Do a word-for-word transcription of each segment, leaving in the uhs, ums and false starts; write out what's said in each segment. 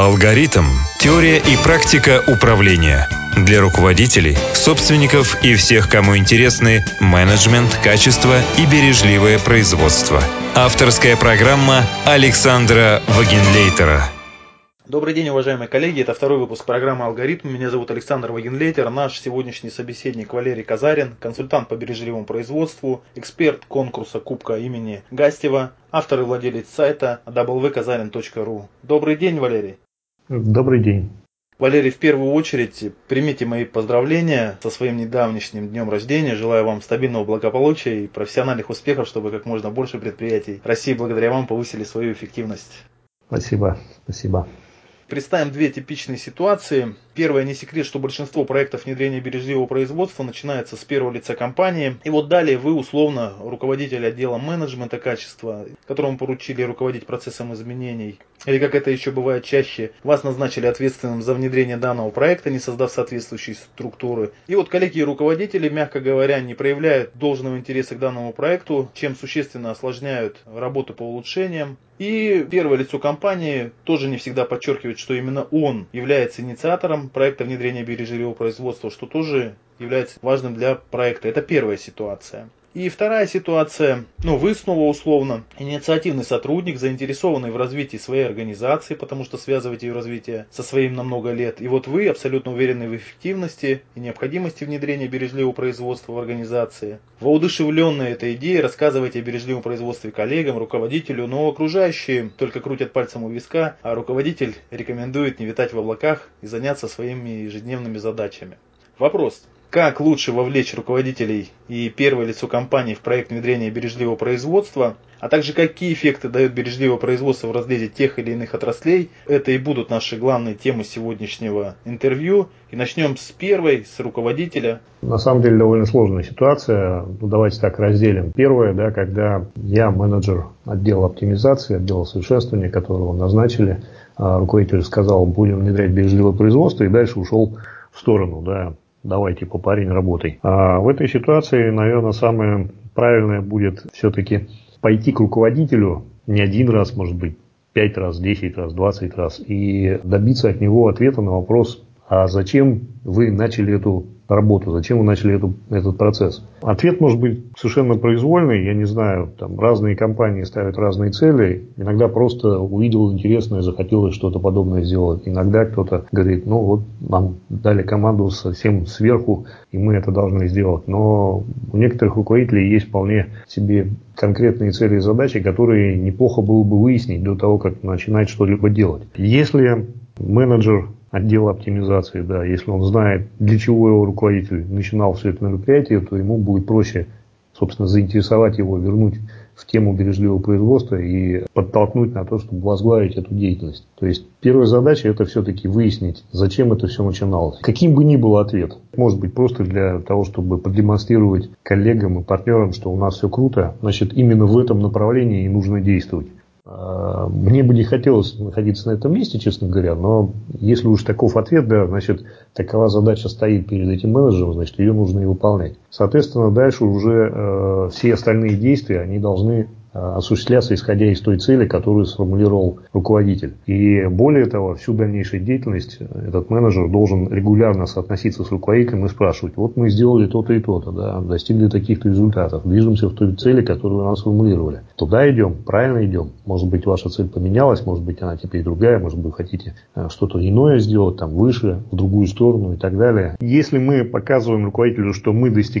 Алгоритм. Теория и практика управления. Для руководителей, собственников и всех, кому интересны менеджмент, качество и бережливое производство. Авторская программа Александра Вагенлейтера. Добрый день, уважаемые коллеги. Это второй выпуск программы «Алгоритм». Меня зовут Александр Вагенлейтер. Наш сегодняшний собеседник Валерий Казарин, консультант по бережливому производству, эксперт конкурса кубка имени Гастева, автор и владелец сайта дабл ю дабл ю дабл ю точка казарин точка ру. Добрый день, Валерий. Добрый день. Валерий, в первую очередь, примите мои поздравления со своим недавнешним днем рождения. Желаю вам стабильного благополучия и профессиональных успехов, чтобы как можно больше предприятий России благодаря вам повысили свою эффективность. Спасибо, спасибо. Представим две типичные ситуации. Первое, не секрет, что большинство проектов внедрения бережливого производства начинается с первого лица компании. И вот далее вы, условно, руководитель отдела менеджмента качества, которому поручили руководить процессом изменений, или, как это еще бывает чаще, вас назначили ответственным за внедрение данного проекта, не создав соответствующей структуры. И вот коллеги и руководители, мягко говоря, не проявляют должного интереса к данному проекту, чем существенно осложняют работу по улучшениям. И первое лицо компании тоже не всегда подчеркивает, что именно он является инициатором проекта внедрения бережливого производства, что тоже является важным для проекта. Это первая ситуация. И вторая ситуация, ну вы снова условно инициативный сотрудник, заинтересованный в развитии своей организации, потому что связываете ее развитие со своим на много лет. И вот вы абсолютно уверены в эффективности и необходимости внедрения бережливого производства в организации. Воодушевленные этой идеей рассказываете о бережливом производстве коллегам, руководителю, но окружающие только крутят пальцем у виска, а руководитель рекомендует не витать в облаках и заняться своими ежедневными задачами. Вопрос. Как лучше вовлечь руководителей и первое лицо компании в проект внедрения бережливого производства, а также какие эффекты дает бережливое производство в разрезе тех или иных отраслей, это и будут наши главные темы сегодняшнего интервью. И начнем с первой, с руководителя. На самом деле довольно сложная ситуация. Ну, давайте так разделим. Первое, да, когда я менеджер отдела оптимизации, отдела совершенствования, которого назначили, руководитель сказал, будем внедрять бережливое производство, и дальше ушел в сторону, да. Давай, типа, парень, работай. А в этой ситуации, наверное, самое правильное будет все-таки пойти к руководителю не один раз, может быть, пять раз, десять раз, двадцать раз, и добиться от него ответа на вопрос, а зачем вы начали эту работу, зачем вы начали эту, этот процесс. Ответ может быть совершенно произвольный, я не знаю, там разные компании ставят разные цели, иногда просто увидел интересное, захотелось что-то подобное сделать, иногда кто-то говорит, ну вот нам дали команду совсем сверху, и мы это должны сделать, но у некоторых руководителей есть вполне себе конкретные цели и задачи, которые неплохо было бы выяснить до того, как начинать что-либо делать. Если менеджер отдела оптимизации, да, если он знает, для чего его руководитель начинал все это мероприятие, то ему будет проще, собственно, заинтересовать его, вернуть в тему бережливого производства и подтолкнуть на то, чтобы возглавить эту деятельность. То есть первая задача – это все-таки выяснить, зачем это все начиналось. Каким бы ни был ответ, может быть, просто для того, чтобы продемонстрировать коллегам и партнерам, что у нас все круто, значит, именно в этом направлении и нужно действовать. Мне бы не хотелось находиться на этом месте, честно говоря, но если уж таков ответ, да, значит, такова задача стоит перед этим менеджером, значит, ее нужно и выполнять. Соответственно, дальше уже э, все остальные действия, они должны э, осуществляться, исходя из той цели, которую сформулировал руководитель. И более того, всю дальнейшую деятельность этот менеджер должен регулярно соотноситься с руководителем и спрашивать, вот мы сделали то-то и то-то, да, достигли таких-то результатов, движемся в той цели, которую нам сформулировали. Туда идем, правильно идем. Может быть, ваша цель поменялась, может быть, она теперь другая, может быть, вы хотите что-то иное сделать, там, выше, в другую сторону и так далее. Если мы показываем руководителю, что мы достигаем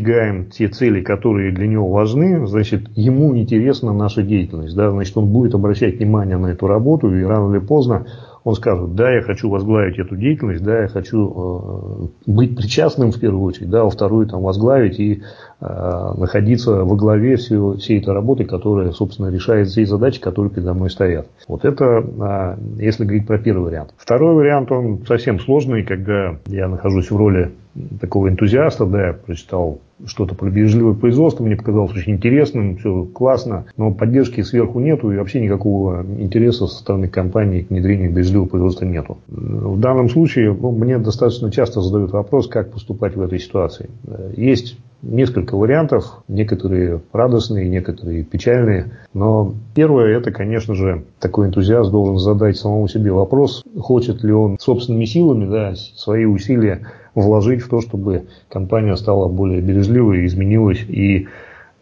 те цели, которые для него важны, значит, ему интересна наша деятельность, да, значит, он будет обращать внимание на эту работу, и рано или поздно он скажет, да, я хочу возглавить эту деятельность, да, я хочу э, быть причастным в первую очередь, да, во вторую там возглавить и э, находиться во главе всей, всей этой работы, которая, собственно, решает все задачи, которые передо мной стоят. Вот это, э, если говорить про первый вариант. Второй вариант, он совсем сложный, когда я нахожусь в роли такого энтузиаста, да, я прочитал что-то про бережливое производство, мне показалось очень интересным, все классно, но поддержки сверху нету и вообще никакого интереса со стороны компании к внедрению бережливого производства нету. В данном случае, ну, мне достаточно часто задают вопрос, как поступать в этой ситуации. Есть несколько вариантов, некоторые радостные, некоторые печальные. Но первое, это, конечно же, такой энтузиаст должен задать самому себе вопрос, хочет ли он собственными силами, да, свои усилия вложить в то, чтобы компания стала более бережливой, изменилась, и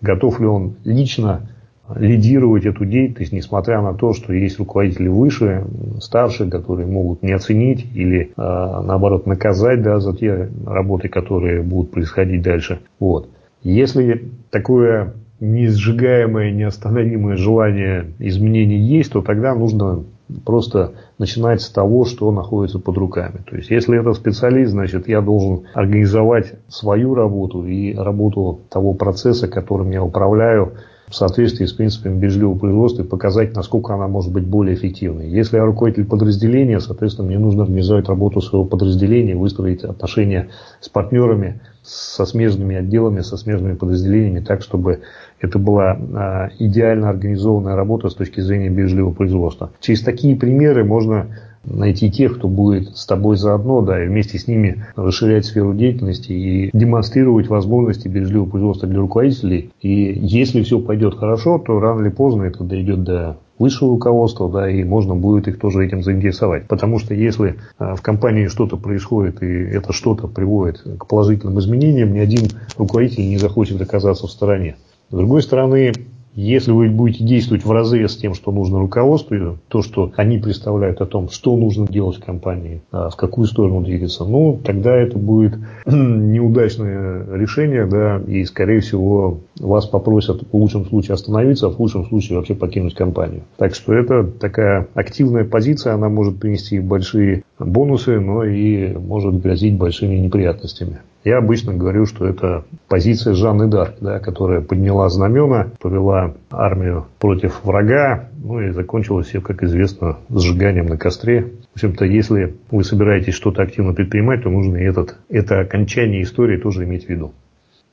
готов ли он лично лидировать эту деятельность, несмотря на то, что есть руководители выше, старше, которые могут не оценить или, э, наоборот, наказать, да, за те работы, которые будут происходить дальше. Вот. Если такое неизжигаемое, неостановимое желание изменений есть, то тогда нужно просто начинать с того, что находится под руками. То есть, если это специалист, значит, я должен организовать свою работу и работу того процесса, которым я управляю, в соответствии с принципами бережливого производства, и показать, насколько она может быть более эффективной. Если я руководитель подразделения, соответственно, мне нужно организовать работу своего подразделения, выстроить отношения с партнерами, со смежными отделами, со смежными подразделениями, так, чтобы это была идеально организованная работа с точки зрения бережливого производства. Через такие примеры можно найти тех, кто будет с тобой заодно, да, и вместе с ними расширять сферу деятельности и демонстрировать возможности бережливого производства для руководителей. И если все пойдет хорошо, то рано или поздно это дойдет до высшего руководства, да, и можно будет их тоже этим заинтересовать. Потому что если в компании что-то происходит, и это что-то приводит к положительным изменениям, ни один руководитель не захочет оказаться в стороне. С другой стороны, если вы будете действовать вразрез с тем, что нужно руководству, то, что они представляют о том, что нужно делать в компании, в какую сторону двигаться, ну, тогда это будет неудачное решение, да, и, скорее всего, вас попросят в лучшем случае остановиться, а в худшем случае вообще покинуть компанию. Так что это такая активная позиция, она может принести большие бонусы, но и может грозить большими неприятностями. Я обычно говорю, что это позиция Жанны д'Арк, да, которая подняла знамена, повела армию против врага, ну и закончилось все, как известно, сжиганием на костре. В общем-то, если вы собираетесь что-то активно предпринимать, то нужно этот, это окончание истории тоже иметь в виду.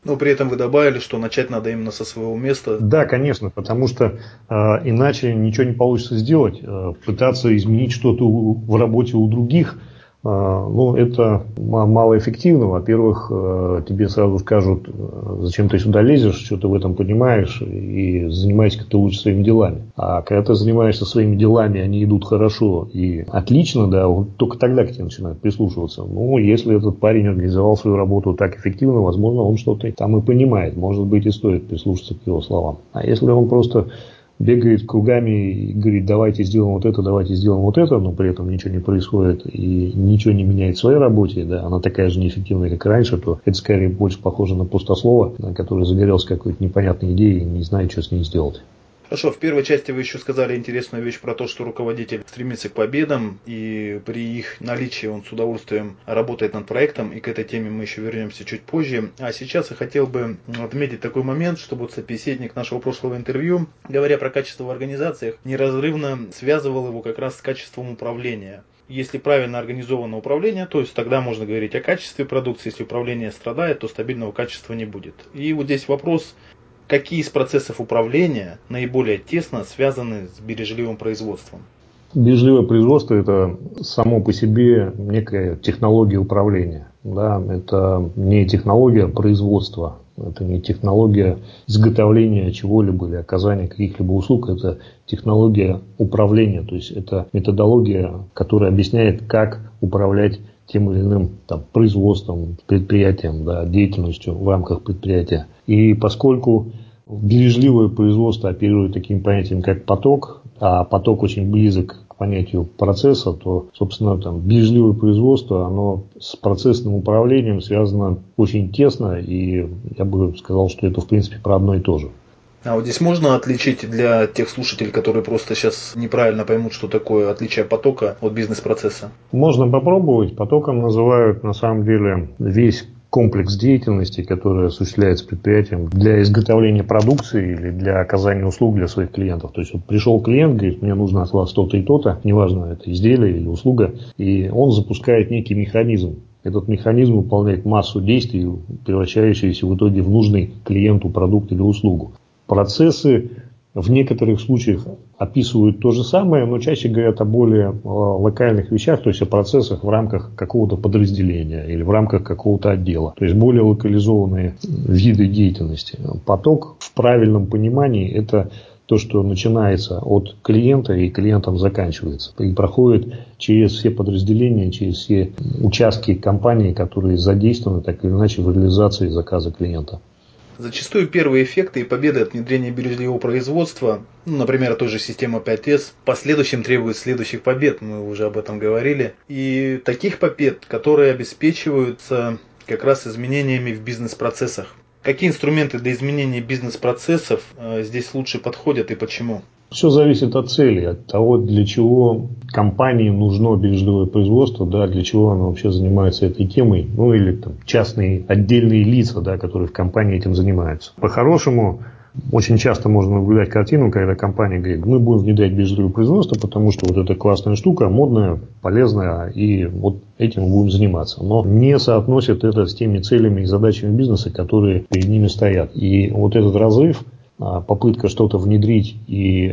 Но при этом вы добавили, что начать надо именно со своего места. Да, конечно, потому что э, иначе ничего не получится сделать. Э, пытаться изменить что-то у, в работе у других, э, ну, это малоэффективно. Во-первых, э, тебе сразу скажут, зачем ты сюда лезешь, что ты в этом понимаешь, и занимайся-ка ты лучше своими делами. А когда ты занимаешься своими делами, они идут хорошо и отлично, да, вот только тогда к тебе начинают прислушиваться. Ну, если этот парень организовал свою работу так эффективно, возможно, он что-то там и понимает. Может быть, и стоит прислушаться к его словам. А если он просто бегает кругами и говорит, давайте сделаем вот это, давайте сделаем вот это, но при этом ничего не происходит и ничего не меняет в своей работе, да, она такая же неэффективная, как и раньше, то это скорее больше похоже на пустослово, который загорелся какой-то непонятной идеей и не знает, что с ней сделать. Хорошо, в первой части вы еще сказали интересную вещь про то, что руководитель стремится к победам, и при их наличии он с удовольствием работает над проектом, и к этой теме мы еще вернемся чуть позже. А сейчас я хотел бы отметить такой момент, что вот собеседник нашего прошлого интервью, говоря про качество в организациях, неразрывно связывал его как раз с качеством управления. Если правильно организовано управление, то есть тогда можно говорить о качестве продукции, если управление страдает, то стабильного качества не будет. И вот здесь вопрос: какие из процессов управления наиболее тесно связаны с бережливым производством? Бережливое производство – это само по себе некая технология управления. Да? Это не технология производства, это не технология изготовления чего-либо или оказания каких-либо услуг. Это технология управления, то есть это методология, которая объясняет, как управлять тем или иным там, производством, предприятием, да, деятельностью в рамках предприятия. И поскольку бережливое производство оперирует таким понятием, как поток, а поток очень близок к понятию процесса, то, собственно, там, бережливое производство, оно с процессным управлением связано очень тесно, и я бы сказал, что это, в принципе, про одно и то же. А вот здесь можно отличить для тех слушателей, которые просто сейчас неправильно поймут, что такое отличие потока от бизнес-процесса? Можно попробовать. Потоком называют на самом деле весь комплекс деятельности, который осуществляется предприятием для изготовления продукции или для оказания услуг для своих клиентов. То есть вот пришел клиент, говорит, мне нужно от вас то-то и то-то, неважно, это изделие или услуга, и он запускает некий механизм. Этот механизм выполняет массу действий, превращающихся в итоге в нужный клиенту продукт или услугу. Процессы в некоторых случаях описывают то же самое, но чаще говорят о более локальных вещах, то есть о процессах в рамках какого-то подразделения или в рамках какого-то отдела. То есть более локализованные виды деятельности. Поток в правильном понимании – это то, что начинается от клиента и клиентом заканчивается. И проходит через все подразделения, через все участки компании, которые задействованы так или иначе в реализации заказа клиента. Зачастую первые эффекты и победы от внедрения бережливого производства, ну, например, той же системы пять эс, в последующем требуют следующих побед, мы уже об этом говорили. И таких побед, которые обеспечиваются как раз изменениями в бизнес-процессах. Какие инструменты для изменения бизнес-процессов здесь лучше подходят и почему? Все зависит от цели, от того, для чего компании нужно бережливое производство, да, для чего она вообще занимается этой темой, ну или там, частные отдельные лица, да, которые в компании этим занимаются. По-хорошему, очень часто можно наблюдать картину, когда компания говорит, мы будем внедрять бережливое производство, потому что вот это классная штука, модная, полезная, и вот этим будем заниматься. Но не соотносят это с теми целями и задачами бизнеса, которые перед ними стоят. И вот этот разрыв, попытка что-то внедрить и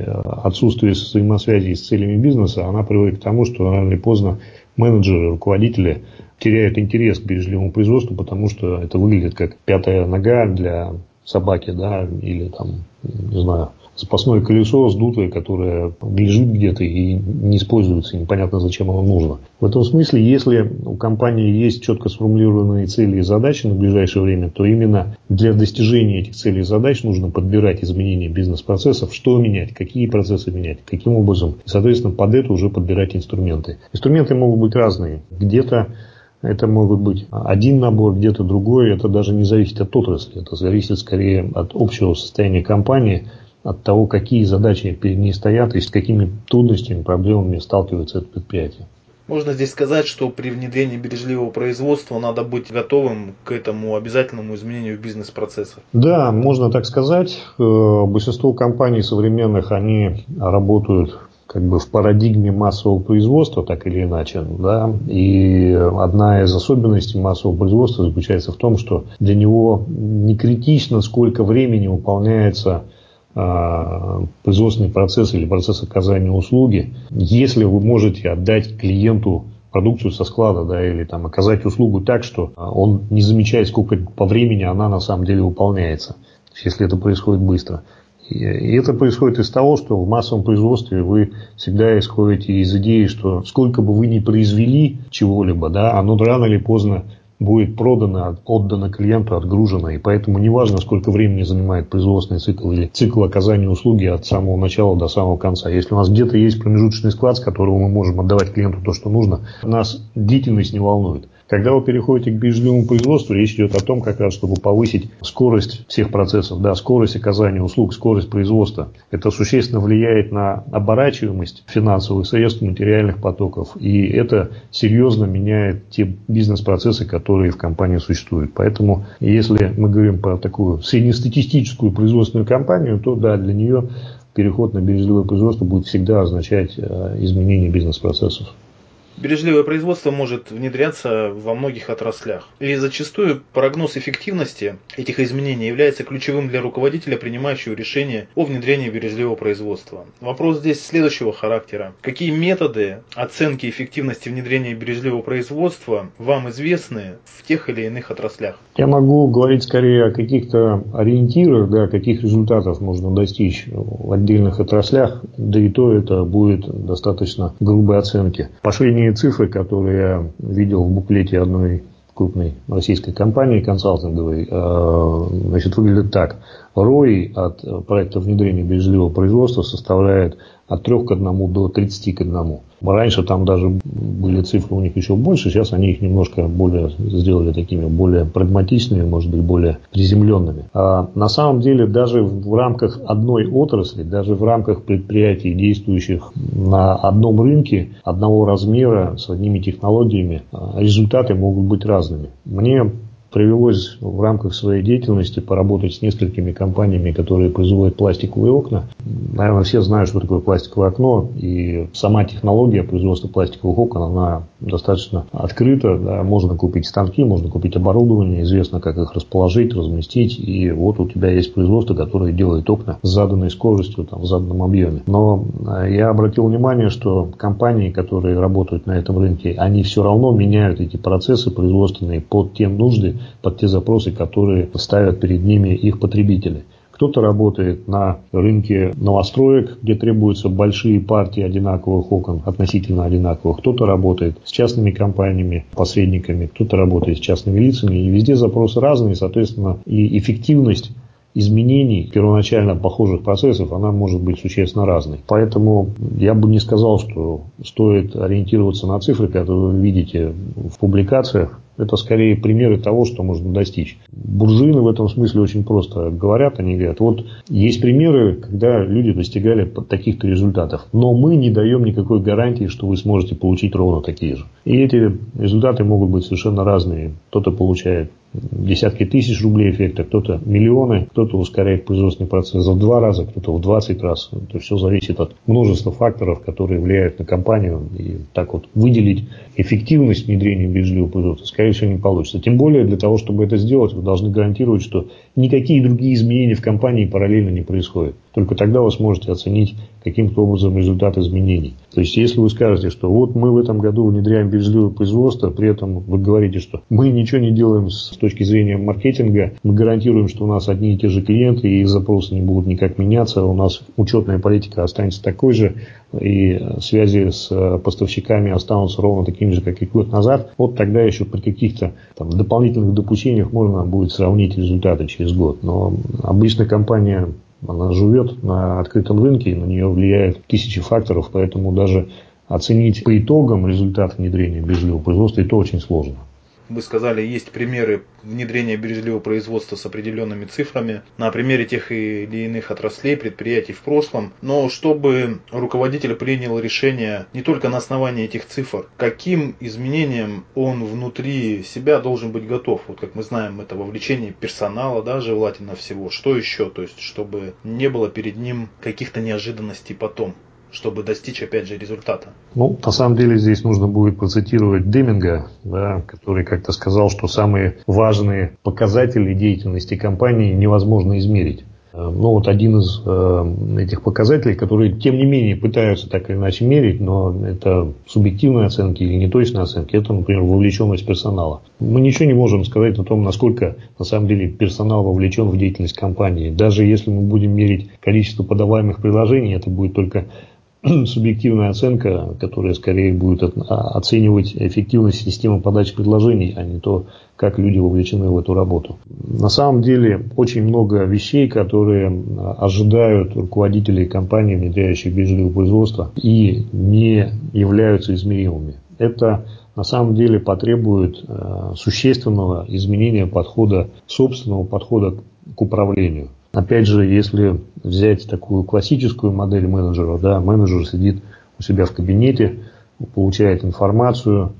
отсутствие взаимосвязи с целями бизнеса, она приводит к тому, что рано или поздно менеджеры, руководители теряют интерес к бережливому производству, потому что это выглядит как пятая нога для собаки, да, или там, не знаю, запасное колесо сдутое, которое лежит где-то и не используется, непонятно зачем оно нужно. В этом смысле, если у компании есть четко сформулированные цели и задачи на ближайшее время, то именно для достижения этих целей и задач нужно подбирать изменения бизнес-процессов, что менять, какие процессы менять, каким образом. И, соответственно, под это уже подбирать инструменты. Инструменты могут быть разные. Где-то это могут быть один набор, где-то другой. Это даже не зависит от отрасли. Это зависит скорее от общего состояния компании, от того, какие задачи перед ней стоят и с какими трудностями, проблемами сталкивается это предприятие. Можно здесь сказать, что при внедрении бережливого производства надо быть готовым к этому обязательному изменению бизнес-процессов. Да, можно так сказать. Большинство компаний современных, они работают как бы в парадигме массового производства, так или иначе, да, и одна из особенностей массового производства заключается в том, что для него не критично, сколько времени выполняется э, производственный процесс или процесс оказания услуги, если вы можете отдать клиенту продукцию со склада, да, или там оказать услугу так, что он не замечает, сколько по времени она на самом деле выполняется, если это происходит быстро. И это происходит из того, что в массовом производстве вы всегда исходите из идеи, что сколько бы вы ни произвели чего-либо, да, оно рано или поздно будет продано, отдано клиенту, отгружено. И поэтому неважно, сколько времени занимает производственный цикл или цикл оказания услуги от самого начала до самого конца. Если у нас где-то есть промежуточный склад, с которого мы можем отдавать клиенту то, что нужно, нас длительность не волнует. Когда вы переходите к бережливому производству, речь идет о том, как раз, чтобы повысить скорость всех процессов, да, скорость оказания услуг, скорость производства. Это существенно влияет на оборачиваемость финансовых средств, материальных потоков. И это серьезно меняет те бизнес-процессы, которые в компании существуют. Поэтому, если мы говорим про такую среднестатистическую производственную компанию, то да, для нее переход на бережливое производство будет всегда означать изменение бизнес-процессов. Бережливое производство может внедряться во многих отраслях. И зачастую прогноз эффективности этих изменений является ключевым для руководителя, принимающего решение о внедрении бережливого производства. Вопрос здесь следующего характера. Какие методы оценки эффективности внедрения бережливого производства вам известны в тех или иных отраслях? Я могу говорить скорее о каких-то ориентирах, да, каких результатов можно достичь в отдельных отраслях. Да и то это будет достаточно грубые оценки. Последние цифры, которые я видел в буклете одной крупной российской компании консалтинговой, значит, выглядит так. эр о и от проекта внедрения бережливого производства составляет от трёх к одному до тридцати к одному. Раньше там даже были цифры у них еще больше, сейчас они их немножко более сделали такими, более прагматичными, может быть, более приземленными. А на самом деле даже в рамках одной отрасли, даже в рамках предприятий, действующих на одном рынке, одного размера, с одними технологиями, результаты могут быть разными. Мне Привелось в рамках своей деятельности поработать с несколькими компаниями, которые производят пластиковые окна. Наверное, все знают, что такое пластиковое окно, и сама технология производства пластиковых окон, она достаточно открыта. Да, можно купить станки, можно купить оборудование, известно, как их расположить, разместить, и вот у тебя есть производство, которое делает окна с заданной скоростью, там, в заданном объеме. Но я обратил внимание, что компании, которые работают на этом рынке, они все равно меняют эти процессы производственные под те нужды, под те запросы, которые ставят перед ними их потребители. Кто-то работает на рынке новостроек, где требуются большие партии одинаковых окон, относительно одинаковых. Кто-то работает с частными компаниями, посредниками, кто-то работает с частными лицами. И везде запросы разные, соответственно, и эффективность изменений первоначально похожих процессов, она может быть существенно разной. Поэтому я бы не сказал, что стоит ориентироваться на цифры, которые вы видите в публикациях. Это скорее примеры того, что можно достичь. Буржуины в этом смысле очень просто говорят, они говорят, вот есть примеры, когда люди достигали таких-то результатов, но мы не даем никакой гарантии, что вы сможете получить ровно такие же. И эти результаты могут быть совершенно разные. Кто-то получает десятки тысяч рублей эффекта, кто-то миллионы, кто-то ускоряет производственный процесс в два раза, кто-то в двадцать раз. Это все зависит от множества факторов, которые влияют на компанию. И так вот выделить эффективность внедрения бережливого производства, скорее всего, не получится. Тем более, для того, чтобы это сделать, вы должны гарантировать, что никакие другие изменения в компании параллельно не происходят. Только тогда вы сможете оценить каким-то образом результат изменений. То есть, если вы скажете, что вот мы в этом году внедряем бережливое производство, при этом вы говорите, что мы ничего не делаем с точки зрения маркетинга, мы гарантируем, что у нас одни и те же клиенты, и их запросы не будут никак меняться, у нас учетная политика останется такой же, и связи с поставщиками останутся ровно такими же, как и год назад, вот тогда еще при каких-то там дополнительных допущениях можно будет сравнить результаты через год. Но обычно компания, она живет на открытом рынке, и на нее влияют тысячи факторов, поэтому даже оценить по итогам результат внедрения бережливого производства, это очень сложно. Вы сказали, есть примеры внедрения бережливого производства с определенными цифрами на примере тех или иных отраслей, предприятий в прошлом. Но чтобы руководитель принял решение не только на основании этих цифр, каким изменениям он внутри себя должен быть готов? Вот как мы знаем, это вовлечение персонала, да, желательно всего. Что еще? То есть, чтобы не было перед ним каких-то неожиданностей потом, чтобы достичь, опять же, результата. Ну, на самом деле, здесь нужно будет процитировать Деминга, да, который как-то сказал, что самые важные показатели деятельности компании невозможно измерить. Ну, вот один из э, этих показателей, которые, тем не менее, пытаются так или иначе мерить, но это субъективные оценки или неточные оценки, это, например, вовлеченность персонала. Мы ничего не можем сказать о том, насколько, на самом деле, персонал вовлечен в деятельность компании. Даже если мы будем мерить количество подаваемых приложений, это будет только субъективная оценка, которая скорее будет оценивать эффективность системы подачи предложений, а не то, как люди вовлечены в эту работу. На самом деле очень много вещей, которые ожидают руководителей компаний, внедряющих бережливое производство, и не являются измеримыми. Это на самом деле потребует существенного изменения подхода, собственного подхода к управлению. Опять же, если взять такую классическую модель менеджера, да, менеджер сидит у себя в кабинете, получает информацию,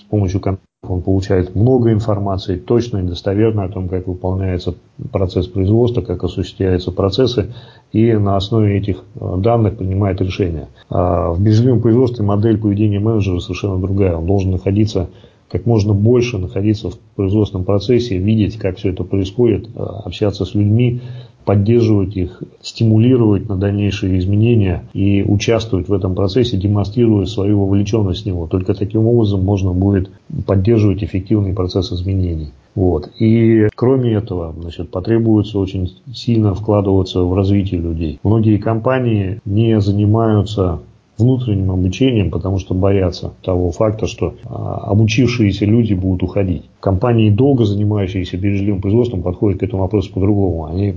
с помощью компьютера он получает много информации, точно и достоверно о том, как выполняется процесс производства, как осуществляются процессы, и на основе этих данных принимает решения. А в бережливом производстве модель поведения менеджера совершенно другая, он должен находиться как можно больше находиться в производственном процессе, видеть, как все это происходит, общаться с людьми, поддерживать их, стимулировать на дальнейшие изменения и участвовать в этом процессе, демонстрируя свою вовлеченность в него. Только таким образом можно будет поддерживать эффективный процесс изменений. Вот. И кроме этого, значит, потребуется очень сильно вкладываться в развитие людей. Многие компании не занимаются внутренним обучением, потому что боятся того факта, что обучившиеся люди будут уходить. Компании, долго занимающиеся бережливым производством, подходят к этому вопросу по-другому. Они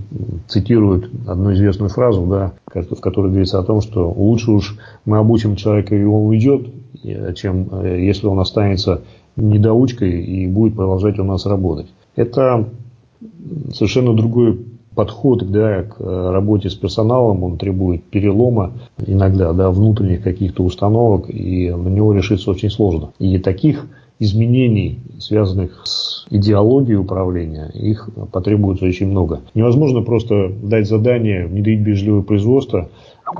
цитируют одну известную фразу, да, в которой говорится о том, что лучше уж мы обучим человека, и он уйдет, чем если он останется недоучкой и будет продолжать у нас работать. Это совершенно другой подход, да, к работе с персоналом, он требует перелома иногда, да, внутренних каких-то установок, и на него решиться очень сложно. И таких изменений, связанных с идеологией управления, их потребуется очень много. Невозможно просто дать задание, внедрить бережливое производство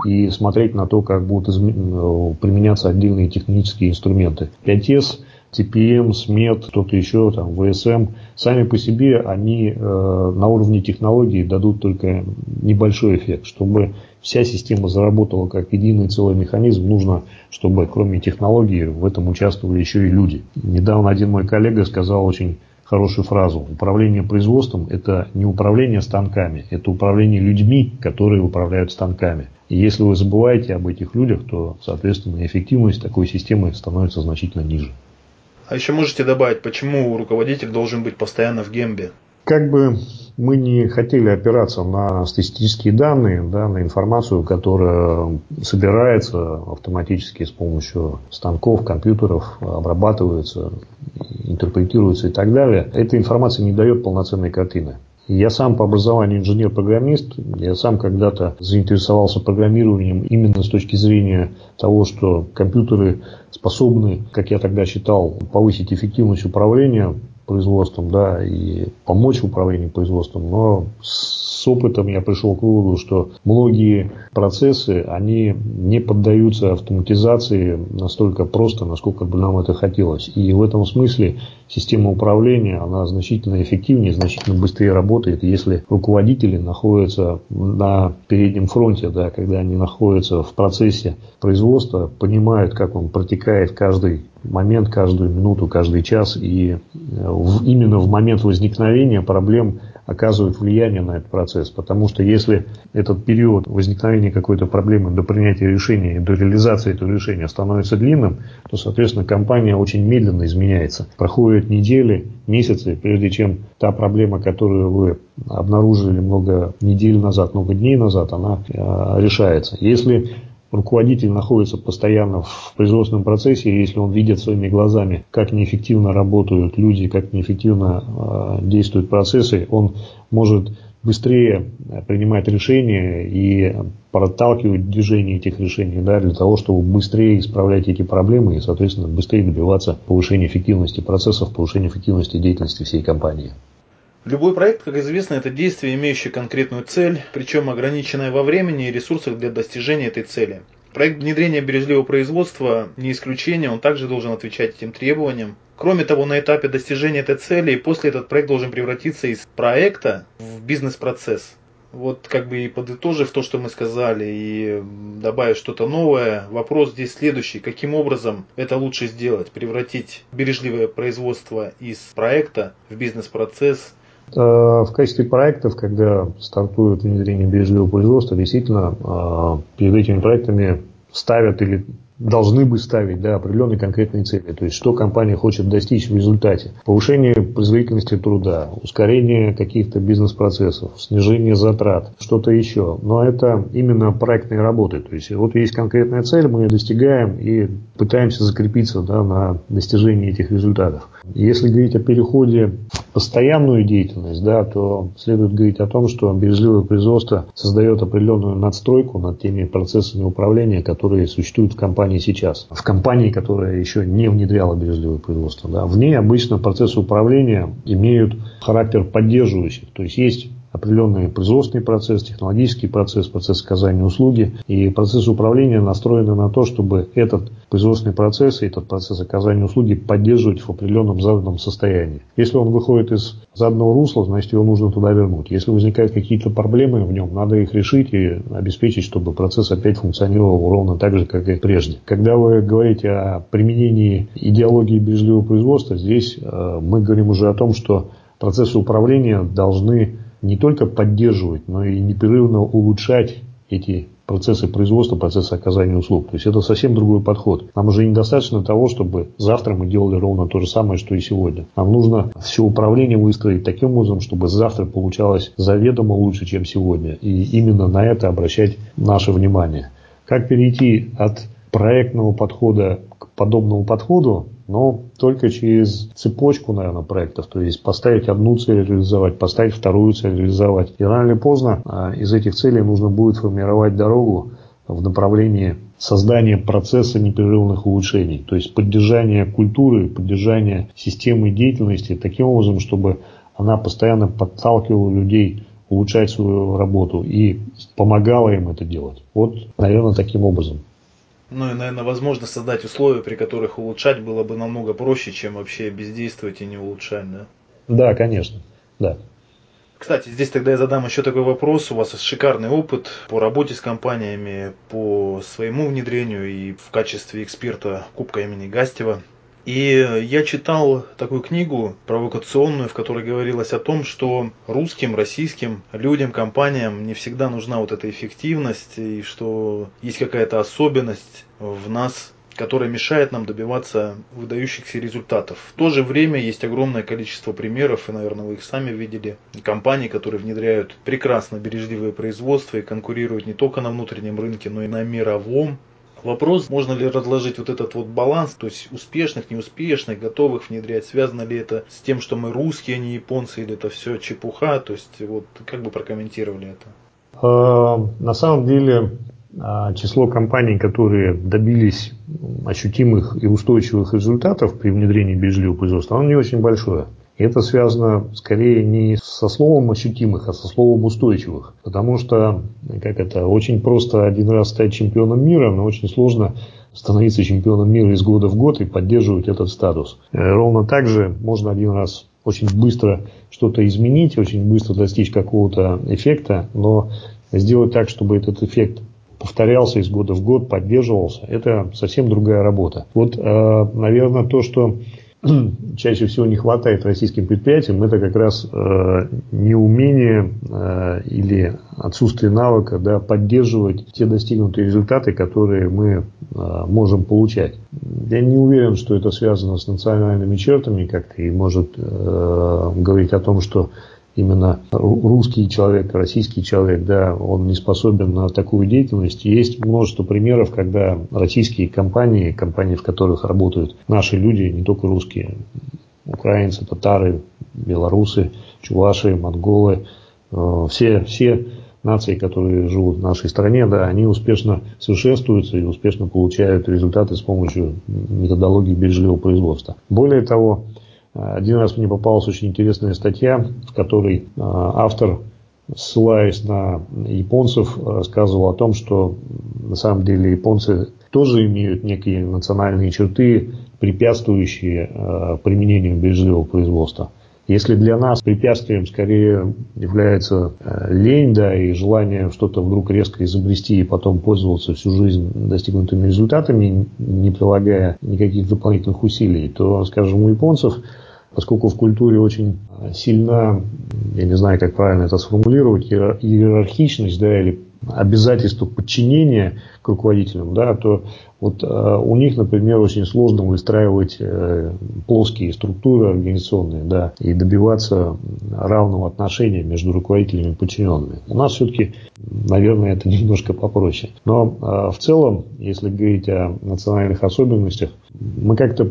и смотреть на то, как будут изм... применяться отдельные технические инструменты. пять эс, тэ пэ эм, смет, что-то еще, там, вэ эс эм, сами по себе они э, на уровне технологий дадут только небольшой эффект. Чтобы вся система заработала как единый целый механизм, нужно, чтобы кроме технологий в этом участвовали еще и люди. Недавно один мой коллега сказал очень хорошую фразу: управление производством – это не управление станками, это управление людьми, которые управляют станками. И если вы забываете об этих людях, то, соответственно, эффективность такой системы становится значительно ниже. А еще можете добавить, почему руководитель должен быть постоянно в гембе? Как бы мы не хотели опираться на статистические данные, да, на информацию, которая собирается автоматически с помощью станков, компьютеров, обрабатывается, интерпретируется и так далее, эта информация не дает полноценной картины. Я сам по образованию инженер-программист, я сам когда-то заинтересовался программированием именно с точки зрения того, что компьютеры способны, как я тогда считал, повысить эффективность управления производством, да, и помочь в управлении производством, но с опытом я пришел к выводу, что многие процессы, они не поддаются автоматизации настолько просто, насколько бы нам это хотелось. И в этом смысле система управления, она значительно эффективнее, значительно быстрее работает, если руководители находятся на переднем фронте, да, когда они находятся в процессе производства, понимают, как он протекает каждый момент, каждую минуту, каждый час, и в, именно в момент возникновения проблем оказывают влияние на этот процесс, потому что если этот период возникновения какой-то проблемы до принятия решения и до реализации этого решения становится длинным, то, соответственно, компания очень медленно изменяется. Проходят недели, месяцы, прежде чем та проблема, которую вы обнаружили много недель назад, много дней назад, она э, решается. Если руководитель находится постоянно в производственном процессе, и если он видит своими глазами, как неэффективно работают люди, как неэффективно э, действуют процессы, он может быстрее принимать решения и проталкивать движение этих решений, да, для того, чтобы быстрее исправлять эти проблемы и, соответственно, быстрее добиваться повышения эффективности процессов, повышения эффективности деятельности всей компании. Любой проект, как известно, это действие, имеющее конкретную цель, причем ограниченное во времени и ресурсах для достижения этой цели. Проект внедрения бережливого производства не исключение, он также должен отвечать этим требованиям. Кроме того, на этапе достижения этой цели после этот проект должен превратиться из проекта в бизнес-процесс. Вот как бы и подытожив то, что мы сказали, и добавив что-то новое, вопрос здесь следующий. Каким образом это лучше сделать? Превратить бережливое производство из проекта в бизнес-процесс? В качестве проектов, когда стартует внедрение бережливого производства, действительно перед этими проектами ставят или должны бы ставить, да, определенные конкретные цели. То есть, что компания хочет достичь в результате. Повышение производительности труда, ускорение каких-то бизнес-процессов, снижение затрат, что-то еще. Но это именно проектные работы. То есть, вот есть конкретная цель, мы ее достигаем и пытаемся закрепиться, да, на достижении этих результатов. Если говорить о переходе в постоянную деятельность, да, то следует говорить о том, что бережливое производство создает определенную надстройку над теми процессами управления, которые существуют в компании сейчас, в компании, которая еще не внедряла бережливое производство, да, в ней обычно процессы управления имеют характер поддерживающих, то есть есть определенный производственный процесс, технологический процесс, процесс оказания услуги, и процесс управления настроены на то, чтобы этот производственный процесс и этот процесс оказания услуги поддерживать в определенном заданном состоянии. Если он выходит из заданного русла, значит, его нужно туда вернуть. Если возникают какие-то проблемы в нем, надо их решить и обеспечить, чтобы процесс опять функционировал ровно так же, как и прежде. Когда вы говорите о применении идеологии бережливого производства, здесь э, мы говорим уже о том, что процессы управления должны не только поддерживать, но и непрерывно улучшать эти процессы производства, процессы оказания услуг. То есть это совсем другой подход. Нам уже недостаточно того, чтобы завтра мы делали ровно то же самое, что и сегодня. Нам нужно все управление выстроить таким образом, чтобы завтра получалось заведомо лучше, чем сегодня. И именно на это обращать наше внимание. Как перейти от проектного подхода к подобному подходу? Но только через цепочку, наверное, проектов. То есть поставить одну цель реализовать, поставить вторую цель реализовать. И рано или поздно из этих целей нужно будет формировать дорогу в направлении создания процесса непрерывных улучшений, то есть поддержания культуры, поддержания системы деятельности таким образом, чтобы она постоянно подталкивала людей улучшать свою работу и помогала им это делать. Вот, наверное, таким образом. Ну и, наверное, возможно создать условия, при которых улучшать было бы намного проще, чем вообще бездействовать и не улучшать, да? Да, конечно, да. Кстати, здесь тогда я задам еще такой вопрос. У вас шикарный опыт по работе с компаниями, по своему внедрению и в качестве эксперта Кубка имени Гастева. И я читал такую книгу провокационную, в которой говорилось о том, что русским, российским людям, компаниям не всегда нужна вот эта эффективность, и что есть какая-то особенность в нас, которая мешает нам добиваться выдающихся результатов. В то же время есть огромное количество примеров, и, наверное, вы их сами видели, компаний, которые внедряют прекрасно бережливое производство и конкурируют не только на внутреннем рынке, но и на мировом. Вопрос, можно ли разложить вот этот вот баланс, то есть успешных, неуспешных, готовых внедрять, связано ли это с тем, что мы русские, а не японцы, или это все чепуха, то есть вот как бы прокомментировали это? На самом деле... Число компаний, которые добились ощутимых и устойчивых результатов при внедрении бережливого производства, оно не очень большое. И это связано скорее не со словом ощутимых, а со словом устойчивых. Потому что, как это, очень просто один раз стать чемпионом мира, но очень сложно становиться чемпионом мира из года в год и поддерживать этот статус. Ровно так же можно один раз очень быстро что-то изменить, очень быстро достичь какого-то эффекта, но сделать так, чтобы этот эффект повторялся из года в год, поддерживался, это совсем другая работа. Вот, наверное, то, что чаще всего не хватает российским предприятиям, это как раз неумение или отсутствие навыка, да, поддерживать те достигнутые результаты, которые мы можем получать. Я не уверен, что это связано с национальными чертами как-то и может говорить о том, что именно русский человек, российский человек, да, он не способен на такую деятельность. Есть множество примеров, когда российские компании, компании, в которых работают наши люди, не только русские, украинцы, татары, белорусы, чуваши, монголы, все, все нации, которые живут в нашей стране, да, они успешно совершенствуются и успешно получают результаты с помощью методологии бережливого производства. Более того, один раз мне попалась очень интересная статья, в которой автор, ссылаясь на японцев, рассказывал о том, что на самом деле японцы тоже имеют некие национальные черты, препятствующие применению бережливого производства. Если для нас препятствием скорее является лень, да, и желание что-то вдруг резко изобрести и потом пользоваться всю жизнь достигнутыми результатами, не прилагая никаких дополнительных усилий, то, скажем, у японцев, поскольку в культуре очень сильна, я не знаю, как правильно это сформулировать, иерархичность, да, или обязательство подчинения к руководителям, да, то вот э, у них, например, очень сложно выстраивать э, плоские структуры организационные, да, и добиваться равного отношения между руководителями и подчиненными. У нас все-таки, наверное, это немножко попроще. Но э, в целом, если говорить о национальных особенностях, мы как-то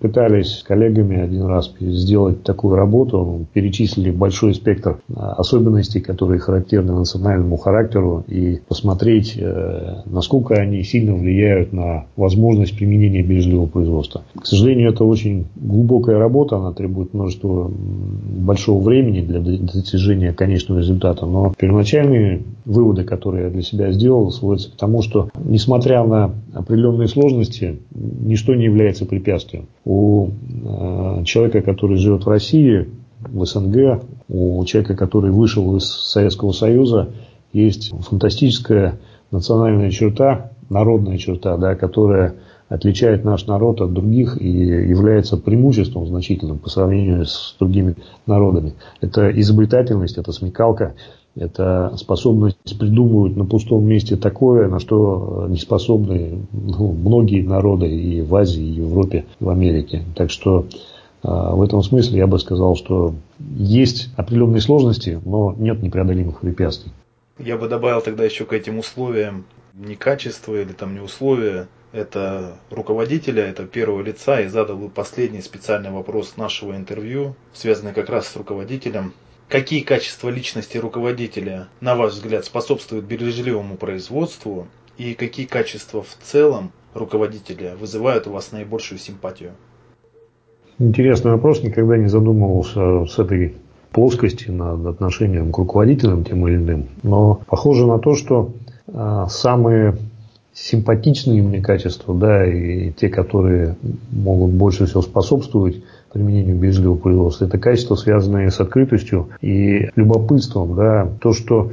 пытались с коллегами один раз сделать такую работу, перечислили большой спектр особенностей, которые характерны национальному характеру, и посмотреть, э, насколько они сильно влияют на возможность применения бережливого производства. К сожалению, это очень глубокая работа, она требует множества большого времени для достижения конечного результата, но первоначальные выводы, которые я для себя сделал, сводятся к тому, что, несмотря на определенные сложности, ничто не является препятствием. У э, человека, который живет в России, в СНГ, у человека, который вышел из Советского Союза, есть фантастическая национальная черта, народная черта, да, которая отличает наш народ от других и является преимуществом значительным по сравнению с другими народами. Это изобретательность, это смекалка, это способность придумывать на пустом месте такое, на что не способны, ну, многие народы и в Азии, и в Европе, и в Америке. Так что э, в этом смысле я бы сказал, что есть определенные сложности, но нет непреодолимых препятствий. Я бы добавил тогда еще к этим условиям не качество или там не условия, это руководителя, это первого лица, и задал бы последний специальный вопрос нашего интервью, связанный как раз с руководителем. Какие качества личности руководителя, на ваш взгляд, способствуют бережливому производству? и какие качества в целом руководителя вызывают у вас наибольшую симпатию? Интересный вопрос, никогда не задумывался с этой плоскости над отношением к руководителям тем или иным, но похоже на то, что э, самые симпатичные мне качества, да, и те, которые могут больше всего способствовать применению бережливого производства, это качества, связанные с открытостью и любопытством, да, то, что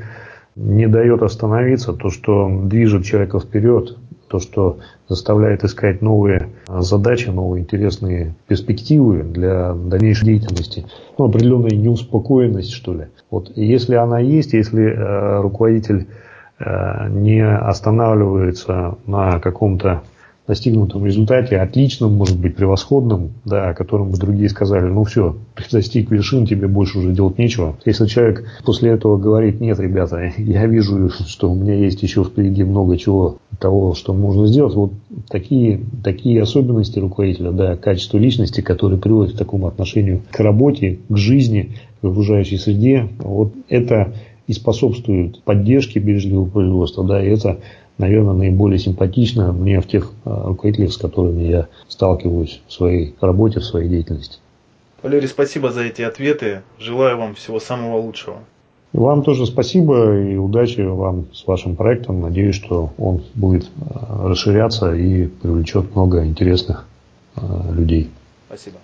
не дает остановиться, то, что движет человека вперед, то, что заставляет искать новые задачи, новые интересные перспективы для дальнейшей деятельности. Ну, определенная неуспокоенность, что ли. Вот если она есть, если э, руководитель э, не останавливается на каком-то достигнутом результате, отличном, может быть, превосходном, да, о котором другие сказали, ну все, ты достиг вершин, тебе больше уже делать нечего. Если человек после этого говорит, нет, ребята, я вижу, что у меня есть еще впереди много чего того, что можно сделать, вот такие, такие особенности руководителя, да, качество личности, которые приводят к такому отношению к работе, к жизни, к окружающей среде, вот это и способствует поддержке бережливого производства, да, и это, наверное, наиболее симпатично мне в тех руководителях, с которыми я сталкиваюсь в своей работе, в своей деятельности. Валерий, спасибо за эти ответы. Желаю вам всего самого лучшего. Вам тоже спасибо и удачи вам с вашим проектом. Надеюсь, что он будет расширяться и привлечет много интересных людей. Спасибо.